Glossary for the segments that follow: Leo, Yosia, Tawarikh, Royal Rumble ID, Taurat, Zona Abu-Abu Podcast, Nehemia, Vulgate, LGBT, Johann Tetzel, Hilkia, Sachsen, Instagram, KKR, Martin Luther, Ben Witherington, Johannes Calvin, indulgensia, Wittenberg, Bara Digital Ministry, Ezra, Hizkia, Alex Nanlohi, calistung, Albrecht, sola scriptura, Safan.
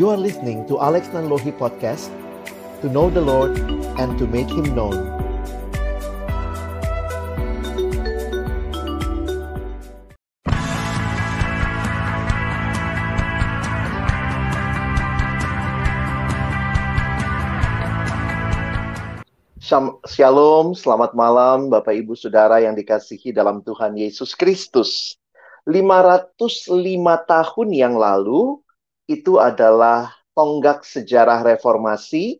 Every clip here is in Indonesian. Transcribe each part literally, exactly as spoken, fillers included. You are listening to Alex Nanlohi Podcast, to know the Lord and to make Him known. Shalom, selamat malam Bapak Ibu Saudara yang dikasihi dalam Tuhan Yesus Kristus. lima ratus lima tahun yang lalu, itu adalah tonggak sejarah reformasi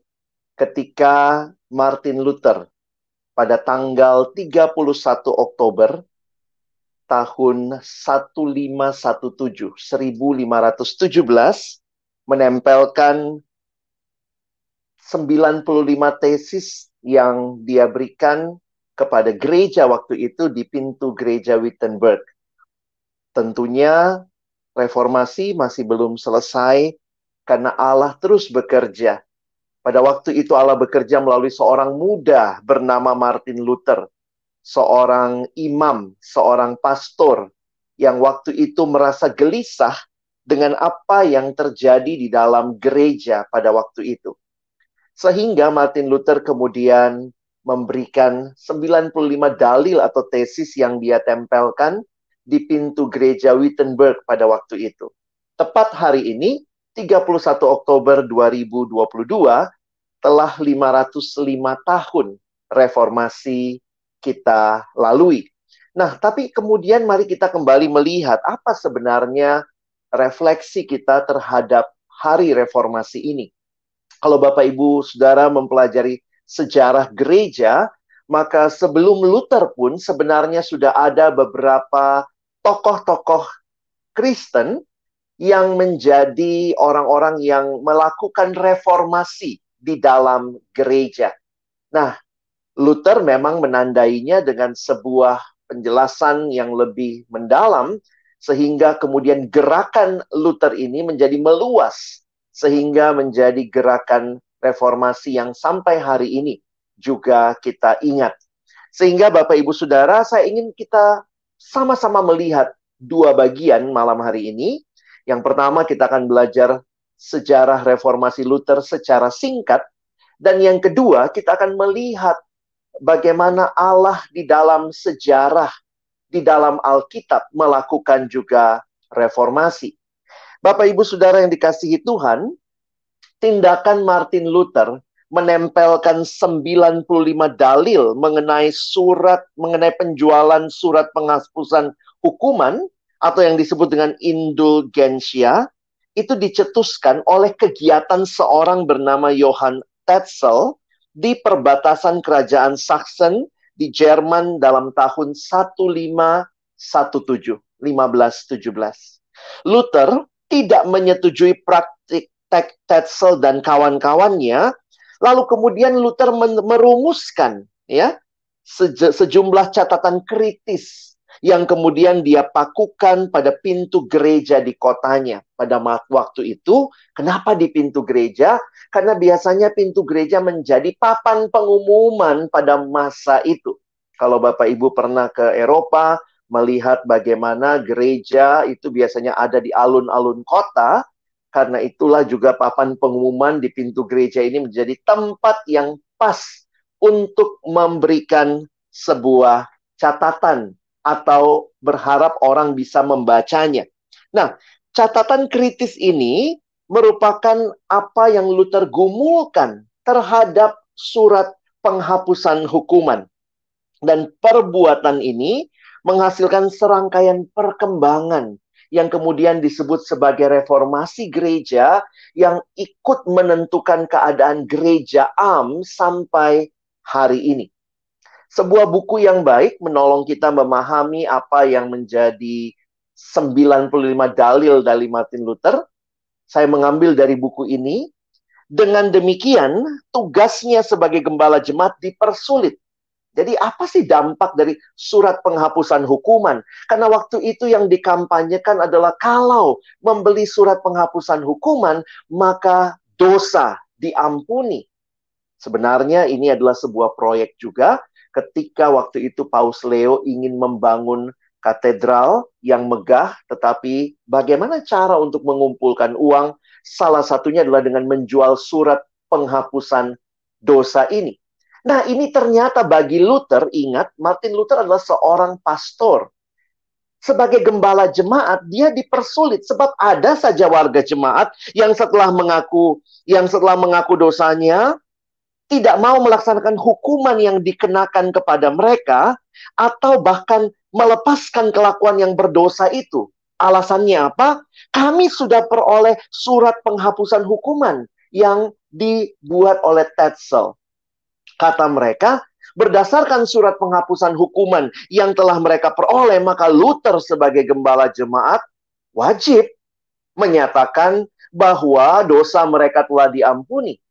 ketika Martin Luther pada tanggal tiga puluh satu Oktober tahun seribu lima ratus tujuh belas menempelkan sembilan puluh lima tesis yang dia berikan kepada gereja waktu itu di pintu gereja Wittenberg. Tentunya reformasi masih belum selesai karena Allah terus bekerja. Pada waktu itu Allah bekerja melalui seorang muda bernama Martin Luther, seorang imam, seorang pastor yang waktu itu merasa gelisah dengan apa yang terjadi di dalam gereja pada waktu itu. Sehingga Martin Luther kemudian memberikan sembilan puluh lima dalil atau tesis yang dia tempelkan di pintu gereja Wittenberg pada waktu itu. Tepat hari ini, tiga puluh satu Oktober dua ribu dua puluh dua, telah lima ratus lima tahun reformasi kita lalui. Nah, tapi kemudian mari kita kembali melihat apa sebenarnya refleksi kita terhadap hari reformasi ini. Kalau Bapak Ibu Saudara mempelajari sejarah gereja, maka sebelum Luther pun sebenarnya sudah ada beberapa tokoh-tokoh Kristen yang menjadi orang-orang yang melakukan reformasi di dalam gereja. Nah, Luther memang menandainya dengan sebuah penjelasan yang lebih mendalam, sehingga kemudian gerakan Luther ini menjadi meluas, sehingga menjadi gerakan reformasi yang sampai hari ini juga kita ingat. Sehingga Bapak Ibu Saudara, saya ingin kita sama-sama melihat dua bagian malam hari ini. Yang pertama, kita akan belajar sejarah reformasi Luther secara singkat. Dan yang kedua, kita akan melihat bagaimana Allah di dalam sejarah, di dalam Alkitab melakukan juga reformasi. Bapak Ibu Saudara yang dikasihi Tuhan, tindakan Martin Luther menempelkan sembilan puluh lima dalil mengenai surat, mengenai penjualan surat penghapusan hukuman atau yang disebut dengan indulgensia, itu dicetuskan oleh kegiatan seorang bernama Johann Tetzel di perbatasan kerajaan Sachsen di Jerman dalam tahun seribu lima ratus tujuh belas. Luther tidak menyetujui praktik Tetzel dan kawan-kawannya. Lalu kemudian Luther merumuskan ya sejumlah catatan kritis yang kemudian dia pakukan pada pintu gereja di kotanya. Pada waktu itu, kenapa di pintu gereja? Karena biasanya pintu gereja menjadi papan pengumuman pada masa itu. Kalau Bapak Ibu pernah ke Eropa, melihat bagaimana gereja itu biasanya ada di alun-alun kota, karena itulah juga papan pengumuman di pintu gereja ini menjadi tempat yang pas untuk memberikan sebuah catatan atau berharap orang bisa membacanya. Nah, catatan kritis ini merupakan apa yang Luther gumulkan terhadap surat penghapusan hukuman. Dan perbuatan ini menghasilkan serangkaian perkembangan yang kemudian disebut sebagai reformasi gereja yang ikut menentukan keadaan gereja am sampai hari ini. Sebuah buku yang baik menolong kita memahami apa yang menjadi sembilan puluh lima dalil dari Martin Luther. Saya mengambil dari buku ini. Dengan demikian, tugasnya sebagai gembala jemaat dipersulit. Jadi apa sih dampak dari surat penghapusan hukuman? Karena waktu itu yang dikampanyekan adalah kalau membeli surat penghapusan hukuman, maka dosa diampuni. Sebenarnya ini adalah sebuah proyek juga ketika waktu itu Paus Leo ingin membangun katedral yang megah, tetapi bagaimana cara untuk mengumpulkan uang Salah satunya adalah dengan menjual surat penghapusan dosa ini. Nah, ini ternyata bagi Luther, ingat, Martin Luther adalah seorang pastor. Sebagai gembala jemaat, dia dipersulit sebab ada saja warga jemaat yang setelah mengaku yang setelah mengaku dosanya tidak mau melaksanakan hukuman yang dikenakan kepada mereka atau bahkan melepaskan kelakuan yang berdosa itu. Alasannya apa? Kami sudah peroleh surat penghapusan hukuman yang dibuat oleh Tetzel. Kata mereka, berdasarkan surat penghapusan hukuman yang telah mereka peroleh, maka Luther sebagai gembala jemaat wajib menyatakan bahwa dosa mereka telah diampuni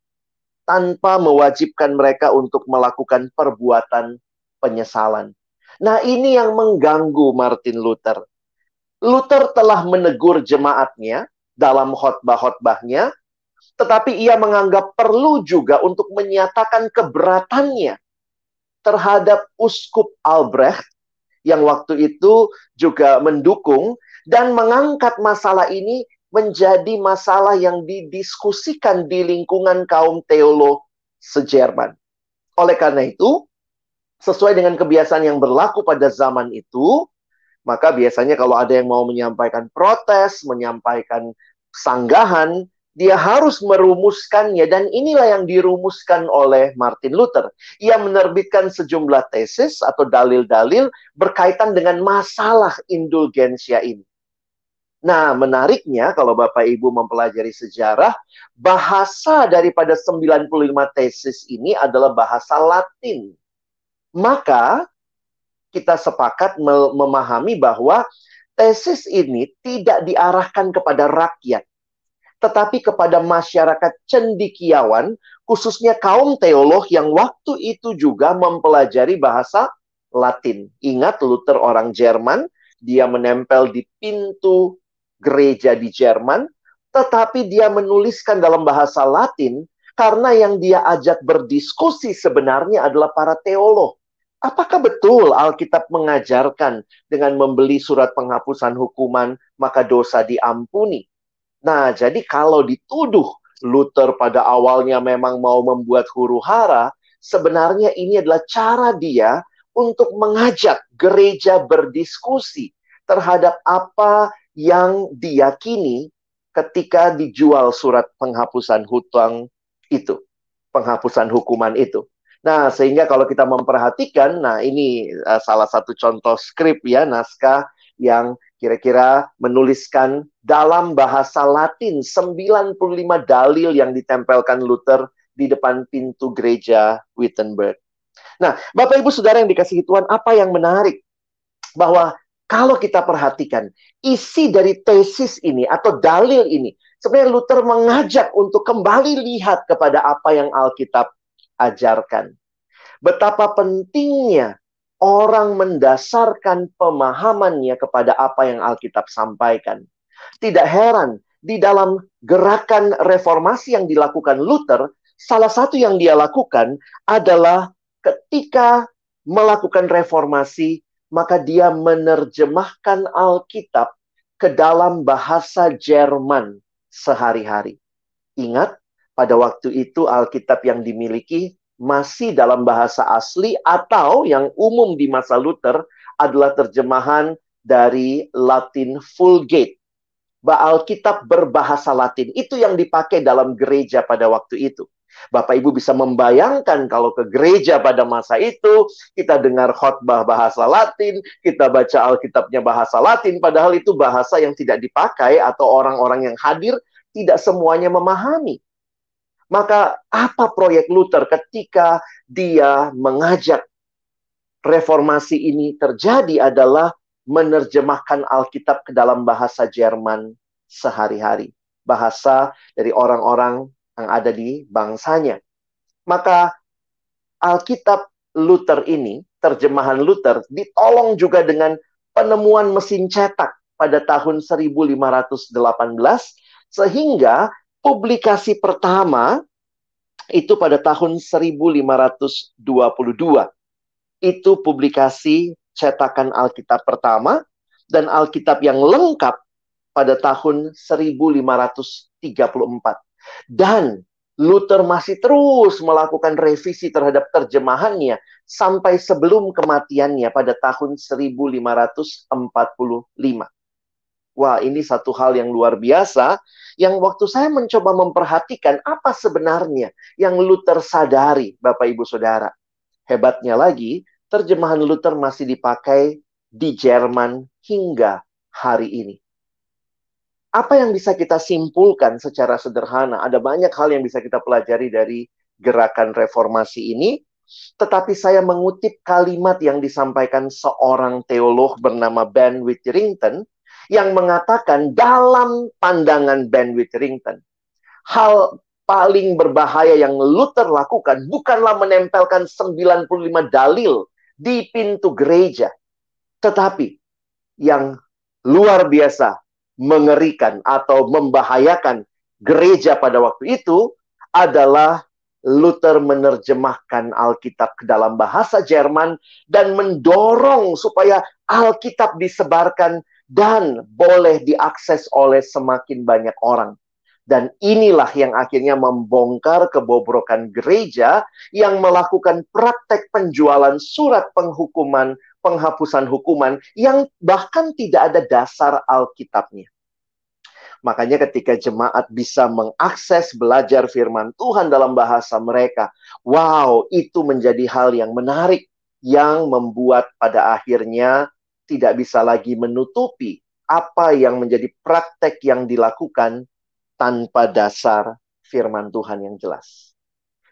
tanpa mewajibkan mereka untuk melakukan perbuatan penyesalan. Nah, ini yang mengganggu Martin Luther. Luther telah menegur jemaatnya dalam khotbah-khotbahnya, tetapi ia menganggap perlu juga untuk menyatakan keberatannya terhadap uskup Albrecht yang waktu itu juga mendukung dan mengangkat masalah ini menjadi masalah yang didiskusikan di lingkungan kaum teolog se-Jerman. Oleh karena itu, sesuai dengan kebiasaan yang berlaku pada zaman itu, maka biasanya kalau ada yang mau menyampaikan protes, menyampaikan sanggahan, dia harus merumuskannya, dan inilah yang dirumuskan oleh Martin Luther. Ia menerbitkan sejumlah tesis atau dalil-dalil berkaitan dengan masalah indulgensia ini. Nah, menariknya kalau Bapak Ibu mempelajari sejarah, bahasa daripada sembilan puluh lima tesis ini adalah bahasa Latin. Maka kita sepakat memahami bahwa tesis ini tidak diarahkan kepada rakyat, tetapi kepada masyarakat cendikiawan, khususnya kaum teolog yang waktu itu juga mempelajari bahasa Latin. Ingat, Luther orang Jerman, dia menempel di pintu gereja di Jerman, tetapi dia menuliskan dalam bahasa Latin karena yang dia ajak berdiskusi sebenarnya adalah para teolog. Apakah betul Alkitab mengajarkan dengan membeli surat penghapusan hukuman, maka dosa diampuni? Nah, jadi kalau dituduh Luther pada awalnya memang mau membuat huru-hara, sebenarnya ini adalah cara dia untuk mengajak gereja berdiskusi terhadap apa yang diyakini ketika dijual surat penghapusan hutang itu, penghapusan hukuman itu. Nah, sehingga kalau kita memperhatikan, nah ini uh, salah satu contoh skrip ya, naskah yang kira-kira menuliskan dalam bahasa Latin sembilan puluh lima dalil yang ditempelkan Luther di depan pintu gereja Wittenberg. Nah, Bapak Ibu Saudara yang dikasihi Tuhan, apa yang menarik? Bahwa kalau kita perhatikan isi dari tesis ini atau dalil ini, sebenarnya Luther mengajak untuk kembali lihat kepada apa yang Alkitab ajarkan. Betapa pentingnya orang mendasarkan pemahamannya kepada apa yang Alkitab sampaikan. Tidak heran, di dalam gerakan reformasi yang dilakukan Luther, salah satu yang dia lakukan adalah ketika melakukan reformasi, maka dia menerjemahkan Alkitab ke dalam bahasa Jerman sehari-hari. Ingat, pada waktu itu Alkitab yang dimiliki masih dalam bahasa asli atau yang umum di masa Luther adalah terjemahan dari Latin Vulgate. Alkitab berbahasa Latin itu yang dipakai dalam gereja pada waktu itu. Bapak Ibu bisa membayangkan kalau ke gereja pada masa itu kita dengar khotbah bahasa Latin, kita baca Alkitabnya bahasa Latin, padahal itu bahasa yang tidak dipakai atau orang-orang yang hadir tidak semuanya memahami. Maka apa proyek Luther ketika dia mengajak reformasi ini terjadi adalah menerjemahkan Alkitab ke dalam bahasa Jerman sehari-hari. Bahasa dari orang-orang yang ada di bangsanya. Maka Alkitab Luther ini, terjemahan Luther, ditolong juga dengan penemuan mesin cetak pada tahun seribu lima ratus delapan belas, sehingga publikasi pertama itu pada tahun seribu lima ratus dua puluh dua. Itu publikasi cetakan Alkitab pertama, dan Alkitab yang lengkap pada tahun seribu lima ratus tiga puluh empat. Dan Luther masih terus melakukan revisi terhadap terjemahannya sampai sebelum kematiannya pada tahun seribu lima ratus empat puluh lima. Wah, ini satu hal yang luar biasa yang waktu saya mencoba memperhatikan apa sebenarnya yang Luther sadari, Bapak Ibu Saudara. Hebatnya lagi, terjemahan Luther masih dipakai di Jerman hingga hari ini. Apa yang bisa kita simpulkan secara sederhana? Ada banyak hal yang bisa kita pelajari dari gerakan reformasi ini. Tetapi saya mengutip kalimat yang disampaikan seorang teolog bernama Ben Witherington, yang mengatakan dalam pandangan Ben Witherington, hal paling berbahaya yang Luther lakukan bukanlah menempelkan sembilan puluh lima dalil di pintu gereja. Tetapi yang luar biasa mengerikan atau membahayakan gereja pada waktu itu adalah Luther menerjemahkan Alkitab ke dalam bahasa Jerman dan mendorong supaya Alkitab disebarkan dan boleh diakses oleh semakin banyak orang. Dan inilah yang akhirnya membongkar kebobrokan gereja yang melakukan praktek penjualan surat penghukuman, penghapusan hukuman yang bahkan tidak ada dasar Alkitabnya. Makanya ketika jemaat bisa mengakses belajar firman Tuhan dalam bahasa mereka, wow, itu menjadi hal yang menarik yang membuat pada akhirnya tidak bisa lagi menutupi apa yang menjadi praktek yang dilakukan tanpa dasar firman Tuhan yang jelas.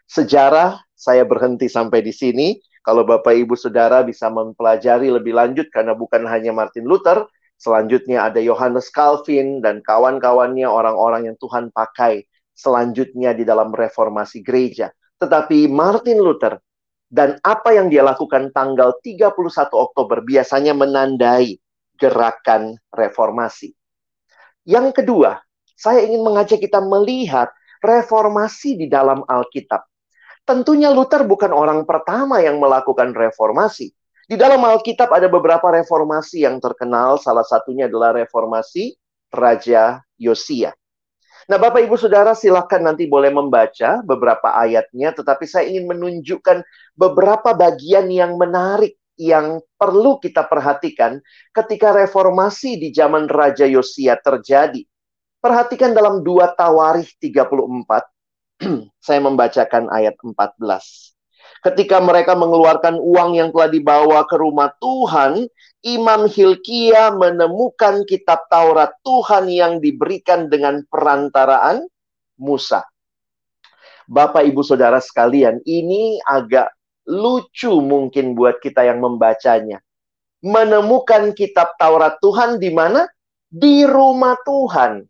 Sejarah saya berhenti sampai di sini. Kalau Bapak Ibu Saudara bisa mempelajari lebih lanjut, karena bukan hanya Martin Luther, selanjutnya ada Johannes Calvin dan kawan-kawannya, orang-orang yang Tuhan pakai selanjutnya di dalam reformasi gereja. Tetapi Martin Luther dan apa yang dia lakukan tanggal tiga puluh satu Oktober biasanya menandai gerakan reformasi. Yang kedua, saya ingin mengajak kita melihat reformasi di dalam Alkitab. Tentunya Luther bukan orang pertama yang melakukan reformasi. Di dalam Alkitab ada beberapa reformasi yang terkenal, salah satunya adalah reformasi Raja Yosia. Nah, Bapak Ibu Saudara silakan nanti boleh membaca beberapa ayatnya, tetapi saya ingin menunjukkan beberapa bagian yang menarik yang perlu kita perhatikan ketika reformasi di zaman Raja Yosia terjadi. Perhatikan dalam dua Tawarikh tiga puluh empat. Saya membacakan ayat empat belas. Ketika mereka mengeluarkan uang yang telah dibawa ke rumah Tuhan, Imam Hilkia menemukan kitab Taurat Tuhan yang diberikan dengan perantaraan Musa. Bapak Ibu Saudara sekalian, ini agak lucu mungkin buat kita yang membacanya. Menemukan kitab Taurat Tuhan di mana? Di rumah Tuhan.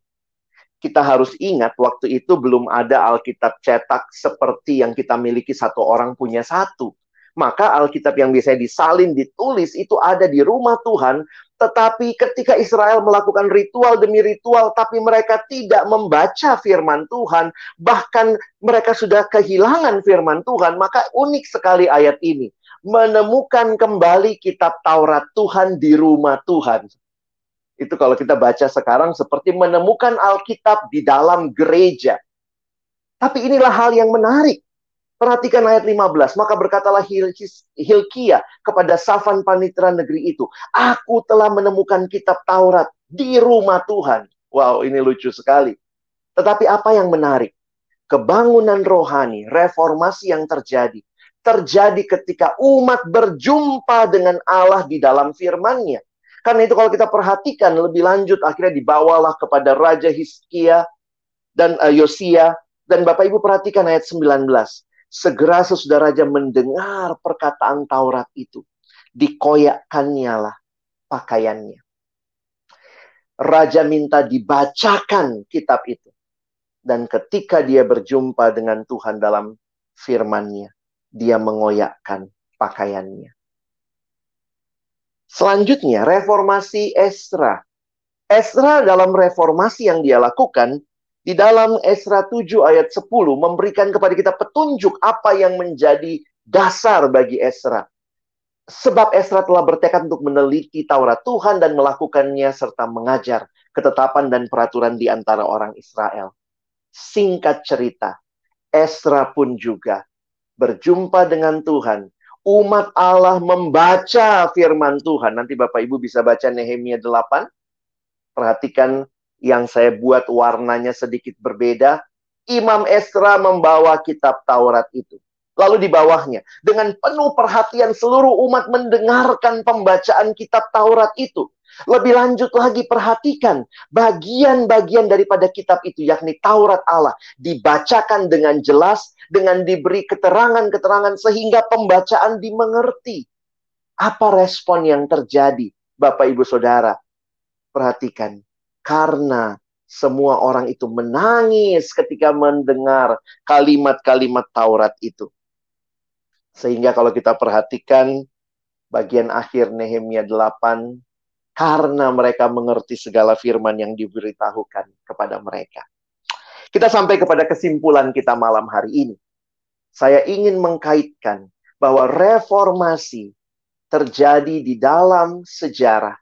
Kita harus ingat waktu itu belum ada Alkitab cetak seperti yang kita miliki, satu orang punya satu. Maka Alkitab yang biasanya disalin, ditulis itu ada di rumah Tuhan. Tetapi ketika Israel melakukan ritual demi ritual, tapi mereka tidak membaca firman Tuhan, bahkan mereka sudah kehilangan firman Tuhan, maka unik sekali ayat ini. Menemukan kembali kitab Taurat Tuhan di rumah Tuhan. Itu kalau kita baca sekarang seperti menemukan Alkitab di dalam gereja. Tapi inilah hal yang menarik. Perhatikan ayat lima belas. Maka berkatalah Hilkia kepada Safan panitera negeri itu, aku telah menemukan kitab Taurat di rumah Tuhan. Wow, ini lucu sekali. Tetapi apa yang menarik? Kebangunan rohani, reformasi yang terjadi, terjadi ketika umat berjumpa dengan Allah di dalam firman-Nya. Karena itu kalau kita perhatikan lebih lanjut, akhirnya dibawalah kepada Raja Hizkia dan uh, Yosia. Dan Bapak Ibu perhatikan ayat sembilan belas. Segera sesudah Raja mendengar perkataan Taurat itu, dikoyakkannya lah pakaiannya. Raja minta dibacakan kitab itu. Dan ketika dia berjumpa dengan Tuhan dalam firman-Nya, dia mengoyakkan pakaiannya. Selanjutnya, reformasi Ezra. Ezra dalam reformasi yang dia lakukan, di dalam Ezra tujuh ayat sepuluh, memberikan kepada kita petunjuk apa yang menjadi dasar bagi Ezra. Sebab Ezra telah bertekad untuk meneliti Taurat Tuhan dan melakukannya serta mengajar ketetapan dan peraturan di antara orang Israel. Singkat cerita, Ezra pun juga berjumpa dengan Tuhan. Umat Allah membaca firman Tuhan. Nanti Bapak Ibu bisa baca Nehemia delapan. Perhatikan yang saya buat warnanya sedikit berbeda. Imam Ezra membawa kitab Taurat itu. Lalu di bawahnya, dengan penuh perhatian seluruh umat mendengarkan pembacaan kitab Taurat itu. Lebih lanjut lagi, perhatikan bagian-bagian daripada kitab itu, yakni Taurat Allah, dibacakan dengan jelas, dengan diberi keterangan-keterangan sehingga pembacaan dimengerti. Apa respon yang terjadi, Bapak Ibu Saudara? Perhatikan, karena semua orang itu menangis ketika mendengar kalimat-kalimat Taurat itu. Sehingga kalau kita perhatikan bagian akhir Nehemia delapan, karena mereka mengerti segala firman yang diberitahukan kepada mereka. Kita sampai kepada kesimpulan kita malam hari ini. Saya ingin mengkaitkan bahwa reformasi terjadi di dalam sejarah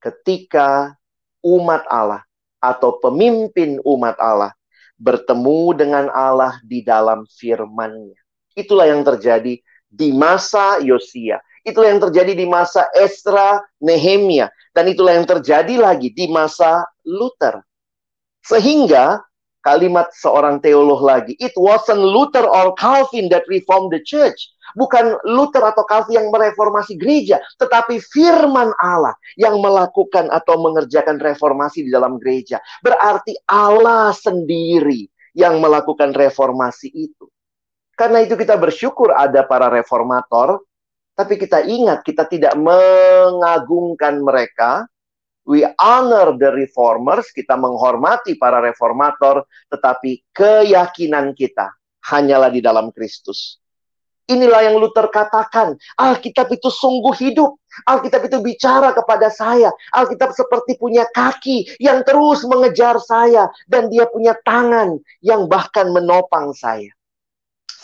ketika umat Allah atau pemimpin umat Allah bertemu dengan Allah di dalam firman-Nya. Itulah yang terjadi di masa Yosia. Itulah yang terjadi di masa Ezra, Nehemia. Dan itulah yang terjadi lagi di masa Luther. Sehingga kalimat seorang teolog lagi, it wasn't Luther or Calvin that reformed the church. Bukan Luther atau Calvin yang mereformasi gereja, tetapi firman Allah yang melakukan atau mengerjakan reformasi di dalam gereja. Berarti Allah sendiri yang melakukan reformasi itu. Karena itu kita bersyukur ada para reformator, tapi kita ingat, kita tidak mengagungkan mereka. We honor the reformers, kita menghormati para reformator, tetapi keyakinan kita hanyalah di dalam Kristus. Inilah yang Luther katakan, Alkitab itu sungguh hidup. Alkitab itu bicara kepada saya. Alkitab seperti punya kaki yang terus mengejar saya. Dan dia punya tangan yang bahkan menopang saya.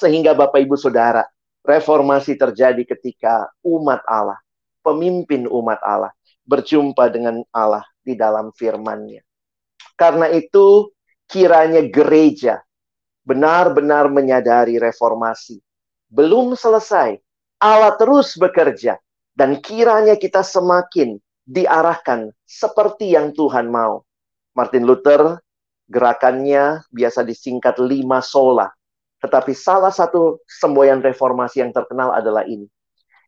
Sehingga Bapak Ibu Saudara, reformasi terjadi ketika umat Allah, pemimpin umat Allah, berjumpa dengan Allah di dalam firman-Nya. Karena itu, kiranya gereja benar-benar menyadari reformasi belum selesai. Allah terus bekerja. Dan kiranya kita semakin diarahkan seperti yang Tuhan mau. Martin Luther, gerakannya biasa disingkat lima sola. Tetapi salah satu semboyan reformasi yang terkenal adalah ini.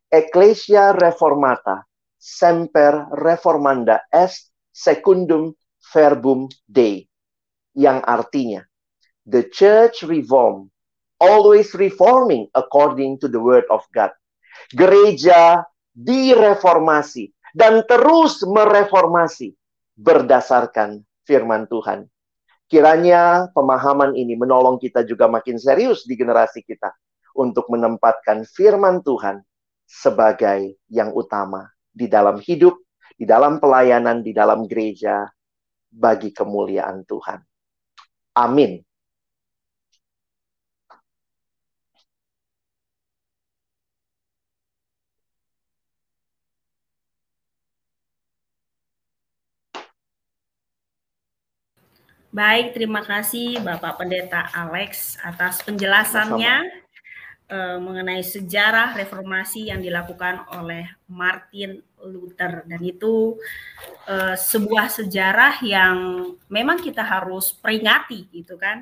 Ecclesia reformata semper reformanda est secundum verbum Dei. Yang artinya, the church reform, always reforming according to the word of God. Gereja direformasi dan terus mereformasi berdasarkan firman Tuhan. Kiranya pemahaman ini menolong kita juga makin serius di generasi kita untuk menempatkan firman Tuhan sebagai yang utama di dalam hidup, di dalam pelayanan, di dalam gereja bagi kemuliaan Tuhan. Amin. Baik, terima kasih Bapak Pendeta Alex atas penjelasannya eh, mengenai sejarah reformasi yang dilakukan oleh Martin Luther. Dan itu eh, sebuah sejarah yang memang kita harus peringati, gitu kan.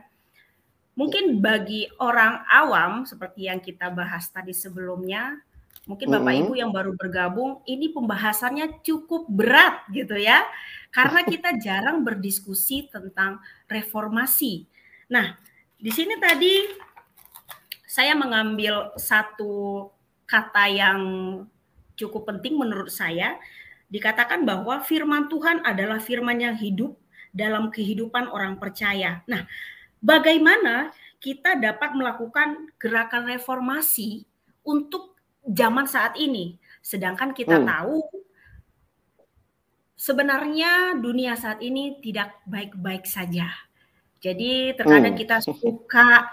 Mungkin bagi orang awam seperti yang kita bahas tadi sebelumnya, mungkin Bapak Ibu yang baru bergabung, ini pembahasannya cukup berat gitu ya. Karena kita jarang berdiskusi tentang reformasi. Nah, di sini tadi saya mengambil satu kata yang cukup penting menurut saya. Dikatakan bahwa firman Tuhan adalah firman yang hidup dalam kehidupan orang percaya. Nah, bagaimana kita dapat melakukan gerakan reformasi untuk zaman saat ini, sedangkan kita hmm. tahu sebenarnya dunia saat ini tidak baik-baik saja. Jadi terkadang hmm. kita suka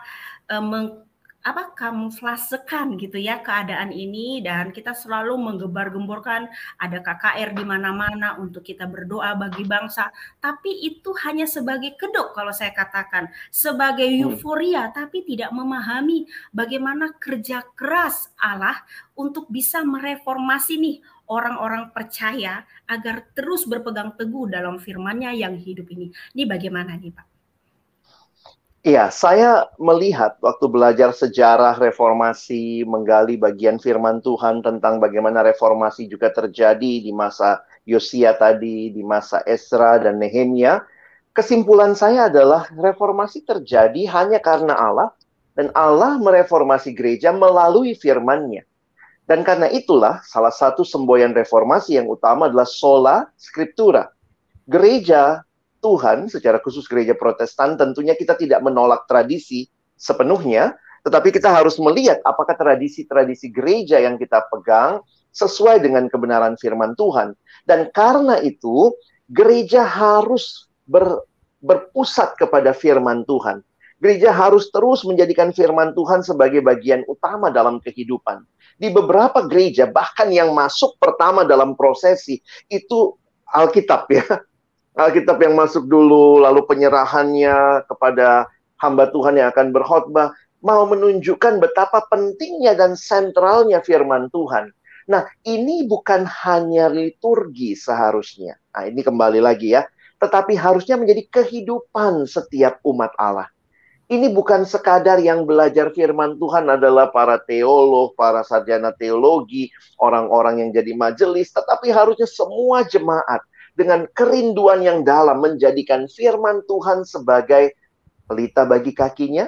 eh, meng, apa kamuflasekan gitu ya keadaan ini, dan kita selalu menggembar-gemborkan ada K K R di mana-mana untuk kita berdoa bagi bangsa, tapi itu hanya sebagai kedok kalau saya katakan, sebagai euforia, tapi tidak memahami bagaimana kerja keras Allah untuk bisa mereformasi nih orang-orang percaya agar terus berpegang teguh dalam firman-Nya yang hidup ini. Ini bagaimana nih Pak? Iya, saya melihat waktu belajar sejarah reformasi, menggali bagian firman Tuhan tentang bagaimana reformasi juga terjadi di masa Yosia tadi, di masa Ezra dan Nehemia. Kesimpulan saya adalah reformasi terjadi hanya karena Allah, dan Allah mereformasi gereja melalui firman-Nya. Dan karena itulah salah satu semboyan reformasi yang utama adalah sola scriptura. Gereja Tuhan, secara khusus gereja Protestan, tentunya kita tidak menolak tradisi sepenuhnya, tetapi kita harus melihat apakah tradisi-tradisi gereja yang kita pegang sesuai dengan kebenaran firman Tuhan. Dan karena itu, gereja harus ber, berpusat kepada firman Tuhan. Gereja harus terus menjadikan firman Tuhan sebagai bagian utama dalam kehidupan. Di beberapa gereja, bahkan yang masuk pertama dalam prosesi, itu Alkitab ya. Alkitab yang masuk dulu, lalu penyerahannya kepada hamba Tuhan yang akan berkhotbah, mau menunjukkan betapa pentingnya dan sentralnya firman Tuhan. Nah, ini bukan hanya liturgi seharusnya. Nah, ini kembali lagi ya. Tetapi harusnya menjadi kehidupan setiap umat Allah. Ini bukan sekadar yang belajar firman Tuhan adalah para teolog, para sarjana teologi, orang-orang yang jadi majelis, tetapi harusnya semua jemaat dengan kerinduan yang dalam menjadikan firman Tuhan sebagai pelita bagi kakinya,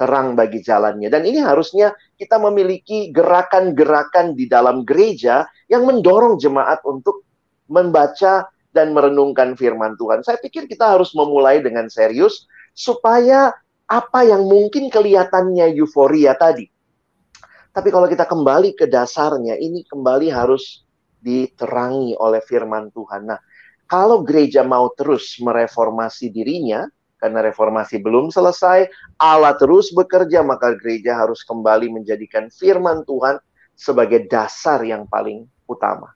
terang bagi jalannya. Dan ini harusnya kita memiliki gerakan-gerakan di dalam gereja yang mendorong jemaat untuk membaca dan merenungkan firman Tuhan. Saya pikir kita harus memulai dengan serius supaya apa yang mungkin kelihatannya euforia tadi. Tapi kalau kita kembali ke dasarnya, ini kembali harus diterangi oleh firman Tuhan. Nah, kalau gereja mau terus mereformasi dirinya, karena reformasi belum selesai, Allah terus bekerja, maka gereja harus kembali menjadikan firman Tuhan sebagai dasar yang paling utama.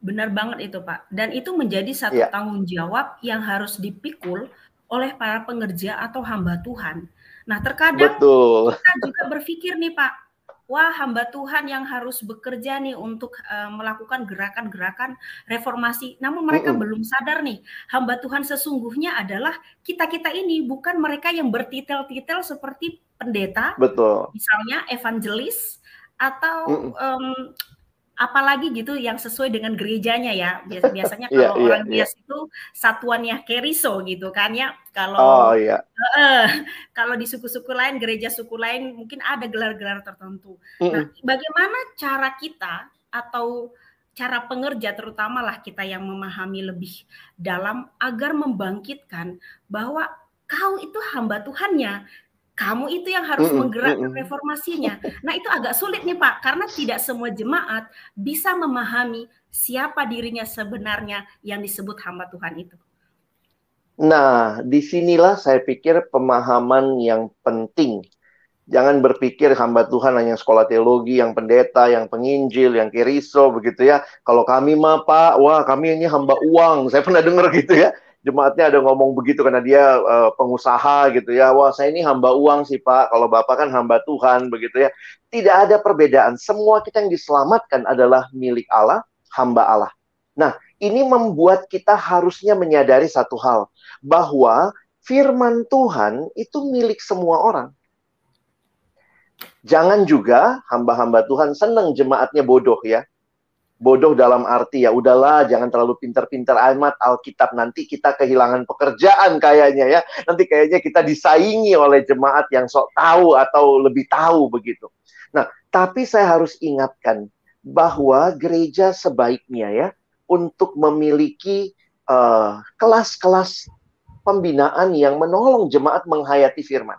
Benar banget itu, Pak. Dan itu menjadi satu ya. tanggung jawab yang harus dipikul oleh para pengerja atau hamba Tuhan. Nah, terkadang Betul. kita juga berpikir nih, Pak, wah, hamba Tuhan yang harus bekerja nih untuk uh, melakukan gerakan-gerakan reformasi. Namun mereka Mm-mm. belum sadar nih, hamba Tuhan sesungguhnya adalah kita-kita ini, bukan mereka yang bertitel-titel seperti pendeta, Betul. misalnya evangelis, atau um, apalagi gitu yang sesuai dengan gerejanya ya. Biasanya kalau yeah, yeah, orang bias yeah. itu satuannya keriso gitu kan ya. Kalau oh, yeah. uh, kalau di suku-suku lain, gereja suku lain mungkin ada gelar-gelar tertentu. Mm-hmm. Nah, bagaimana cara kita atau cara pengerja terutamalah kita yang memahami lebih dalam agar membangkitkan bahwa kau itu hamba Tuhannya, kamu itu yang harus menggerakkan reformasinya. Nah, itu agak sulit nih Pak, karena tidak semua jemaat bisa memahami siapa dirinya sebenarnya yang disebut hamba Tuhan itu. Nah, disinilah saya pikir pemahaman yang penting. Jangan berpikir hamba Tuhan hanya sekolah teologi, yang pendeta, yang penginjil, yang kiriso, begitu ya. Kalau kami mah Pak, wah kami ini hamba uang. Saya pernah dengar gitu ya. Jemaatnya ada ngomong begitu karena dia uh, pengusaha gitu ya. Wah, saya ini hamba uang sih Pak, kalau Bapak kan hamba Tuhan begitu ya. Tidak ada perbedaan, semua kita yang diselamatkan adalah milik Allah, hamba Allah. Nah, ini membuat kita harusnya menyadari satu hal, bahwa firman Tuhan itu milik semua orang. Jangan juga hamba-hamba Tuhan senang jemaatnya bodoh ya. Bodoh dalam arti ya udahlah, jangan terlalu pintar-pintar amat Alkitab, nanti kita kehilangan pekerjaan kayaknya ya. Nanti kayaknya kita disaingi oleh jemaat yang sok tahu atau lebih tahu begitu. Nah, tapi saya harus ingatkan bahwa gereja sebaiknya ya untuk memiliki uh, kelas-kelas pembinaan yang menolong jemaat menghayati firman.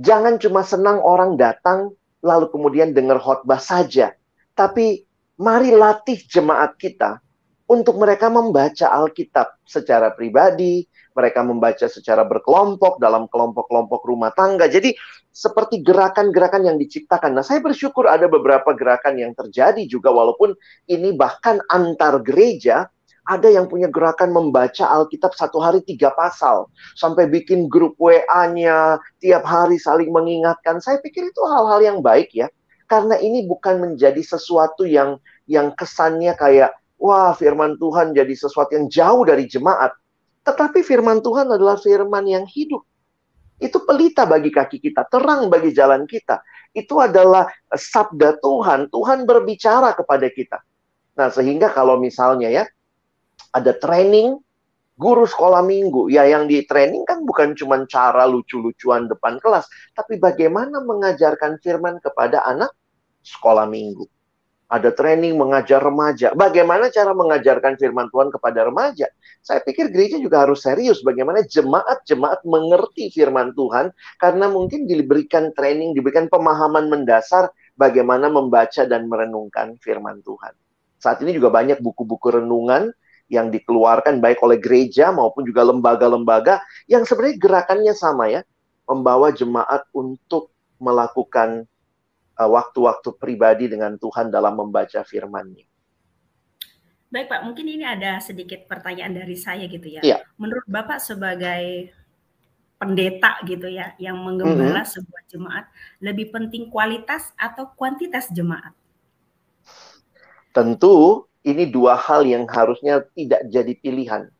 Jangan cuma senang orang datang lalu kemudian dengar khotbah saja, tapi mari latih jemaat kita untuk mereka membaca Alkitab secara pribadi, mereka membaca secara berkelompok, dalam kelompok-kelompok rumah tangga. Jadi seperti gerakan-gerakan yang diciptakan. Nah, saya bersyukur ada beberapa gerakan yang terjadi juga, walaupun ini bahkan antar gereja, ada yang punya gerakan membaca Alkitab satu hari tiga pasal. Sampai bikin grup W A-nya, tiap hari saling mengingatkan. Saya pikir itu hal-hal yang baik ya. Karena ini bukan menjadi sesuatu yang yang kesannya kayak, wah, firman Tuhan jadi sesuatu yang jauh dari jemaat. Tetapi firman Tuhan adalah firman yang hidup. Itu pelita bagi kaki kita, terang bagi jalan kita. Itu adalah sabda Tuhan, Tuhan berbicara kepada kita. Nah, sehingga kalau misalnya ya, ada training guru sekolah minggu. Ya, yang di training kan bukan cuma cara lucu-lucuan depan kelas, tapi bagaimana mengajarkan firman kepada anak sekolah minggu. Ada training mengajar remaja. Bagaimana cara mengajarkan firman Tuhan kepada remaja? Saya pikir gereja juga harus serius. Bagaimana jemaat-jemaat mengerti firman Tuhan. Karena mungkin diberikan training, diberikan pemahaman mendasar bagaimana membaca dan merenungkan firman Tuhan. Saat ini juga banyak buku-buku renungan yang dikeluarkan baik oleh gereja maupun juga lembaga-lembaga. Yang sebenarnya gerakannya sama ya. Membawa jemaat untuk melakukan waktu-waktu pribadi dengan Tuhan dalam membaca firman-Nya. Baik Pak, mungkin ini ada sedikit pertanyaan dari saya gitu ya. Iya. Menurut Bapak sebagai pendeta gitu ya, yang menggembala mm-hmm. sebuah jemaat, lebih penting kualitas atau kuantitas jemaat? Tentu ini dua hal yang harusnya tidak jadi pilihan.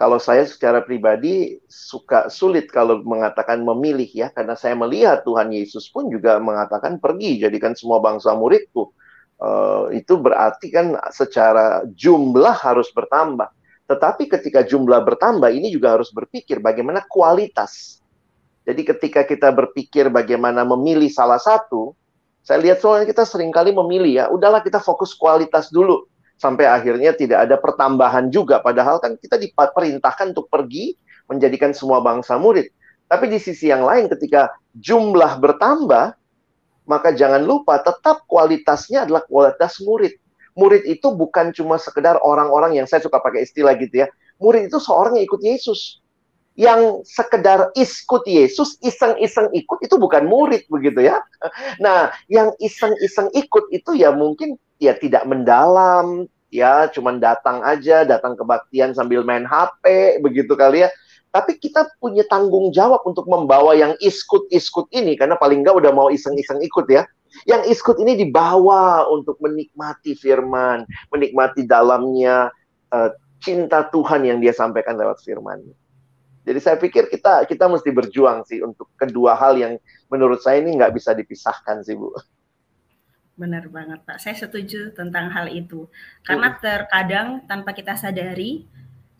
Kalau saya secara pribadi suka sulit kalau mengatakan memilih ya, karena saya melihat Tuhan Yesus pun juga mengatakan pergi jadikan semua bangsa muridku. Uh, itu berarti kan secara jumlah harus bertambah. Tetapi ketika jumlah bertambah ini juga harus berpikir bagaimana kualitas. Jadi ketika kita berpikir bagaimana memilih salah satu, saya lihat soalnya kita seringkali memilih ya, udahlah kita fokus kualitas dulu. Sampai akhirnya tidak ada pertambahan juga. Padahal kan kita diperintahkan untuk pergi menjadikan semua bangsa murid. Tapi di sisi yang lain ketika jumlah bertambah, maka jangan lupa tetap kualitasnya adalah kualitas murid. Murid itu bukan cuma sekedar orang-orang yang saya suka pakai istilah gitu ya. Murid itu seorang yang ikut Yesus. Yang sekedar ikut Yesus, iseng-iseng ikut itu bukan murid begitu ya. Nah, yang iseng-iseng ikut itu ya mungkin ya tidak mendalam, ya cuman datang aja, datang kebaktian sambil main H P begitu kali ya. Tapi kita punya tanggung jawab untuk membawa yang iskut-iskut ini, karena paling nggak udah mau iseng-iseng ikut ya. Yang iskut ini dibawa untuk menikmati firman, menikmati dalamnya uh, cinta Tuhan yang dia sampaikan lewat firman-Nya. Jadi saya pikir kita kita mesti berjuang sih untuk kedua hal yang menurut saya ini nggak bisa dipisahkan sih Bu. Benar banget Pak, saya setuju tentang hal itu. Karena terkadang tanpa kita sadari,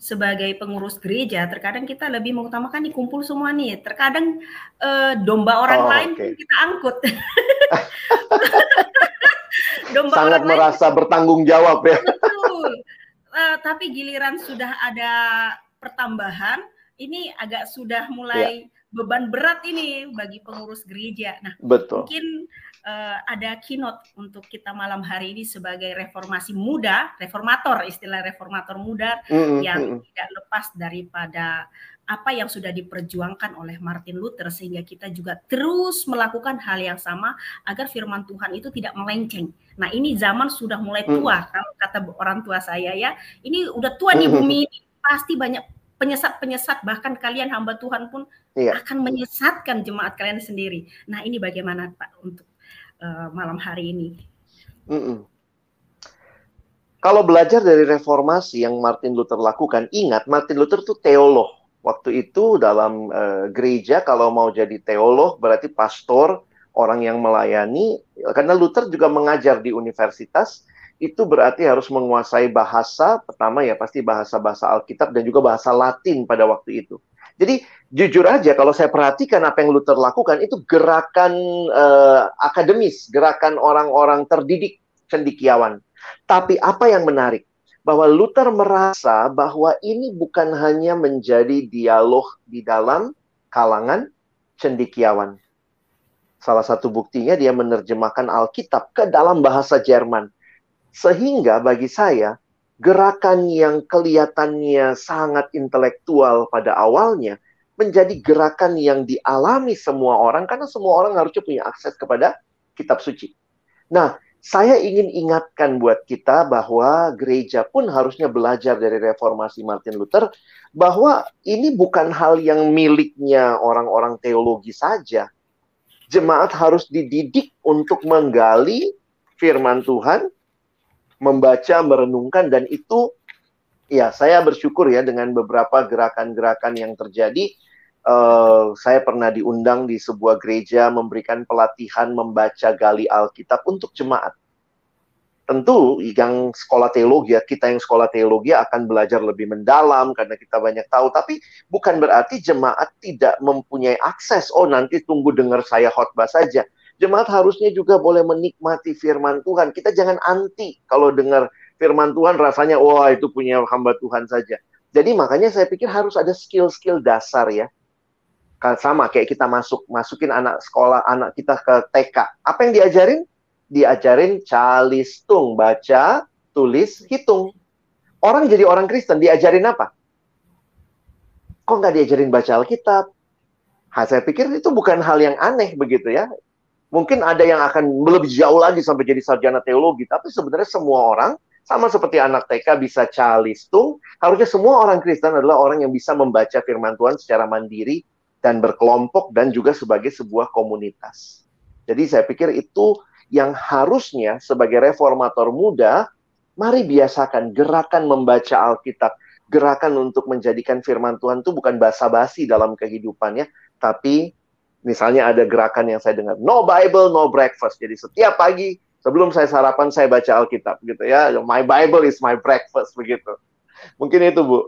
sebagai pengurus gereja, terkadang kita lebih mengutamakan nih kumpul semua nih. Terkadang eh, domba orang oh, lain okay. kita angkut. domba Sangat orang merasa lain, bertanggung jawab ya. Betul, uh, tapi giliran sudah ada pertambahan, ini agak sudah mulai yeah. beban berat ini bagi pengurus gereja. Nah, betul. Mungkin uh, ada keynote untuk kita malam hari ini sebagai reformasi muda, reformator, istilah reformator muda mm-hmm. yang mm-hmm. tidak lepas daripada apa yang sudah diperjuangkan oleh Martin Luther, sehingga kita juga terus melakukan hal yang sama agar firman Tuhan itu tidak melenceng. Nah, ini zaman sudah mulai tua, mm-hmm. kalau kata orang tua saya ya, ini udah tua mm-hmm. di bumi ini, pasti banyak penyesat-penyesat, bahkan kalian hamba Tuhan pun iya. akan menyesatkan jemaat kalian sendiri. Nah, ini bagaimana Pak untuk uh, malam hari ini? Mm-mm. Kalau belajar dari reformasi yang Martin Luther lakukan, ingat Martin Luther itu teolog. Waktu itu dalam uh, gereja kalau mau jadi teolog berarti pastor, orang yang melayani. Karena Luther juga mengajar di universitas. Itu berarti harus menguasai bahasa, pertama ya pasti bahasa-bahasa Alkitab dan juga bahasa Latin pada waktu itu. Jadi jujur aja kalau saya perhatikan apa yang Luther lakukan itu gerakan eh, akademis, gerakan orang-orang terdidik cendekiawan. Tapi apa yang menarik? Bahwa Luther merasa bahwa ini bukan hanya menjadi dialog di dalam kalangan cendekiawan. Salah satu buktinya dia menerjemahkan Alkitab ke dalam bahasa Jerman. Sehingga bagi saya gerakan yang kelihatannya sangat intelektual pada awalnya menjadi gerakan yang dialami semua orang, karena semua orang harusnya punya akses kepada kitab suci. Nah, saya ingin ingatkan buat kita bahwa gereja pun harusnya belajar dari reformasi Martin Luther, bahwa ini bukan hal yang miliknya orang-orang teologi saja. Jemaat harus dididik untuk menggali firman Tuhan, membaca, merenungkan, dan itu ya saya bersyukur ya dengan beberapa gerakan-gerakan yang terjadi. Uh, saya pernah diundang di sebuah gereja memberikan pelatihan membaca gali Alkitab untuk jemaat. Tentu yang sekolah teologi, kita yang sekolah teologi akan belajar lebih mendalam karena kita banyak tahu. Tapi bukan berarti jemaat tidak mempunyai akses. Oh, nanti tunggu dengar saya khotbah saja. Jemaat harusnya juga boleh menikmati firman Tuhan. Kita jangan anti kalau dengar firman Tuhan rasanya wah itu punya hamba Tuhan saja. Jadi makanya saya pikir harus ada skill-skill dasar ya. Sama kayak kita masuk masukin anak sekolah, anak kita ke T K. Apa yang diajarin? Diajarin calistung, baca, tulis, hitung. Orang jadi orang Kristen diajarin apa? Kok nggak diajarin baca Alkitab? Nah, saya pikir itu bukan hal yang aneh begitu ya. Mungkin ada yang akan lebih jauh lagi sampai jadi sarjana teologi. Tapi sebenarnya semua orang, sama seperti anak T K bisa calistung, harusnya semua orang Kristen adalah orang yang bisa membaca firman Tuhan secara mandiri dan berkelompok dan juga sebagai sebuah komunitas. Jadi saya pikir itu yang harusnya sebagai reformator muda, mari biasakan gerakan membaca Alkitab, gerakan untuk menjadikan firman Tuhan itu bukan basa-basi dalam kehidupannya, tapi misalnya ada gerakan yang saya dengar, no Bible, no breakfast. Jadi setiap pagi sebelum saya sarapan saya baca Alkitab gitu ya, my Bible is my breakfast begitu. Mungkin itu Bu.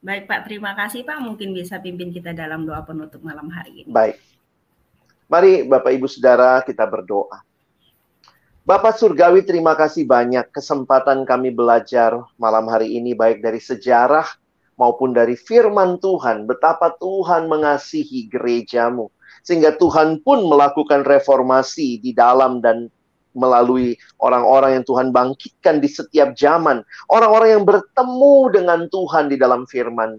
Baik Pak, terima kasih Pak. Mungkin bisa pimpin kita dalam doa penutup malam hari ini. Baik. Mari Bapak Ibu Saudara kita berdoa. Bapa Surgawi, terima kasih banyak kesempatan kami belajar malam hari ini, baik dari sejarah maupun dari firman Tuhan. Betapa Tuhan mengasihi gerejamu. Sehingga Tuhan pun melakukan reformasi di dalam dan melalui orang-orang yang Tuhan bangkitkan di setiap zaman. Orang-orang yang bertemu dengan Tuhan di dalam firman.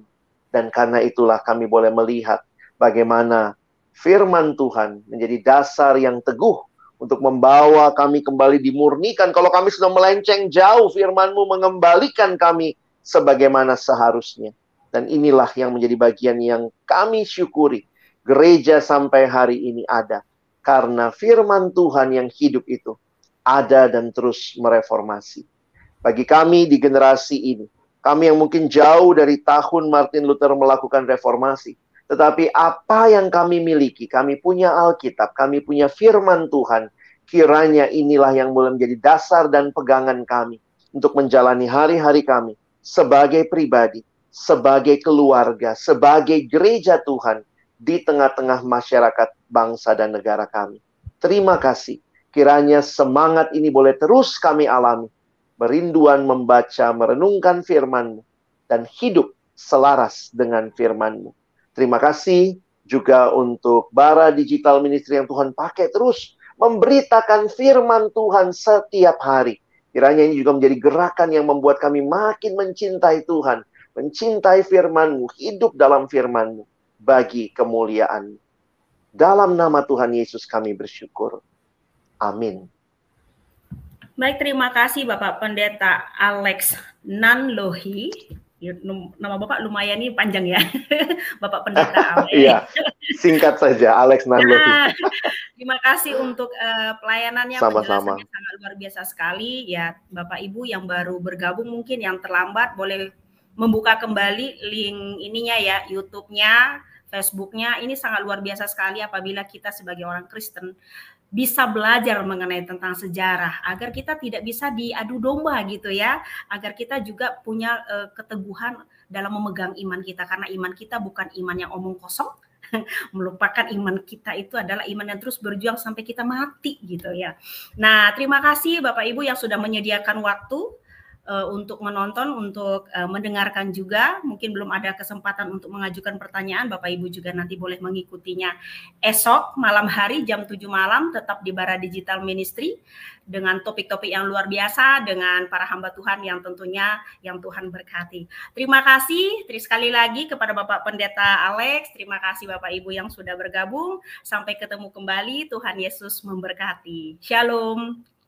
Dan karena itulah kami boleh melihat bagaimana firman Tuhan menjadi dasar yang teguh untuk membawa kami kembali dimurnikan. Kalau kami sudah melenceng jauh, firman-Mu mengembalikan kami sebagaimana seharusnya. Dan inilah yang menjadi bagian yang kami syukuri. Gereja sampai hari ini ada karena firman Tuhan yang hidup itu ada dan terus mereformasi. Bagi kami di generasi ini, kami yang mungkin jauh dari tahun Martin Luther melakukan reformasi, tetapi apa yang kami miliki, kami punya Alkitab, kami punya firman Tuhan, kiranya inilah yang boleh menjadi dasar dan pegangan kami untuk menjalani hari-hari kami sebagai pribadi, sebagai keluarga, sebagai gereja Tuhan di tengah-tengah masyarakat, bangsa, dan negara kami. Terima kasih. Kiranya semangat ini boleh terus kami alami. Merinduan membaca, merenungkan firman-Mu. Dan hidup selaras dengan firman-Mu. Terima kasih juga untuk Bara Digital Ministry yang Tuhan pakai terus. Memberitakan firman Tuhan setiap hari. Kiranya ini juga menjadi gerakan yang membuat kami makin mencintai Tuhan. Mencintai firman-Mu. Hidup dalam firman-Mu. Bagi kemuliaan. Dalam nama Tuhan Yesus kami bersyukur. Amin. Baik, terima kasih Bapak Pendeta Alex Nanlohi. Nama Bapak lumayan nih panjang ya. Bapak Pendeta Alex. Iya, singkat saja Alex Nanlohi. Nah, terima kasih untuk uh, pelayanannya. Sama-sama. Penjelasannya sangat luar biasa sekali. Ya, Bapak Ibu yang baru bergabung mungkin yang terlambat boleh membuka kembali link ininya ya, YouTube-nya, Facebook-nya. Ini sangat luar biasa sekali apabila kita sebagai orang Kristen bisa belajar mengenai tentang sejarah agar kita tidak bisa diadu domba gitu ya, agar kita juga punya uh, keteguhan dalam memegang iman kita, karena iman kita bukan iman yang omong kosong, melupakan iman kita itu adalah iman yang terus berjuang sampai kita mati gitu ya. Nah, terima kasih Bapak Ibu yang sudah menyediakan waktu uh, untuk menonton, untuk uh, mendengarkan juga. Mungkin belum ada kesempatan untuk mengajukan pertanyaan, Bapak Ibu juga nanti boleh mengikutinya esok malam hari jam tujuh malam tetap di Bara Digital Ministry dengan topik-topik yang luar biasa, dengan para hamba Tuhan yang tentunya yang Tuhan berkati. Terima kasih sekali lagi kepada Bapak Pendeta Alex, terima kasih Bapak Ibu yang sudah bergabung. Sampai ketemu kembali, Tuhan Yesus memberkati. Shalom.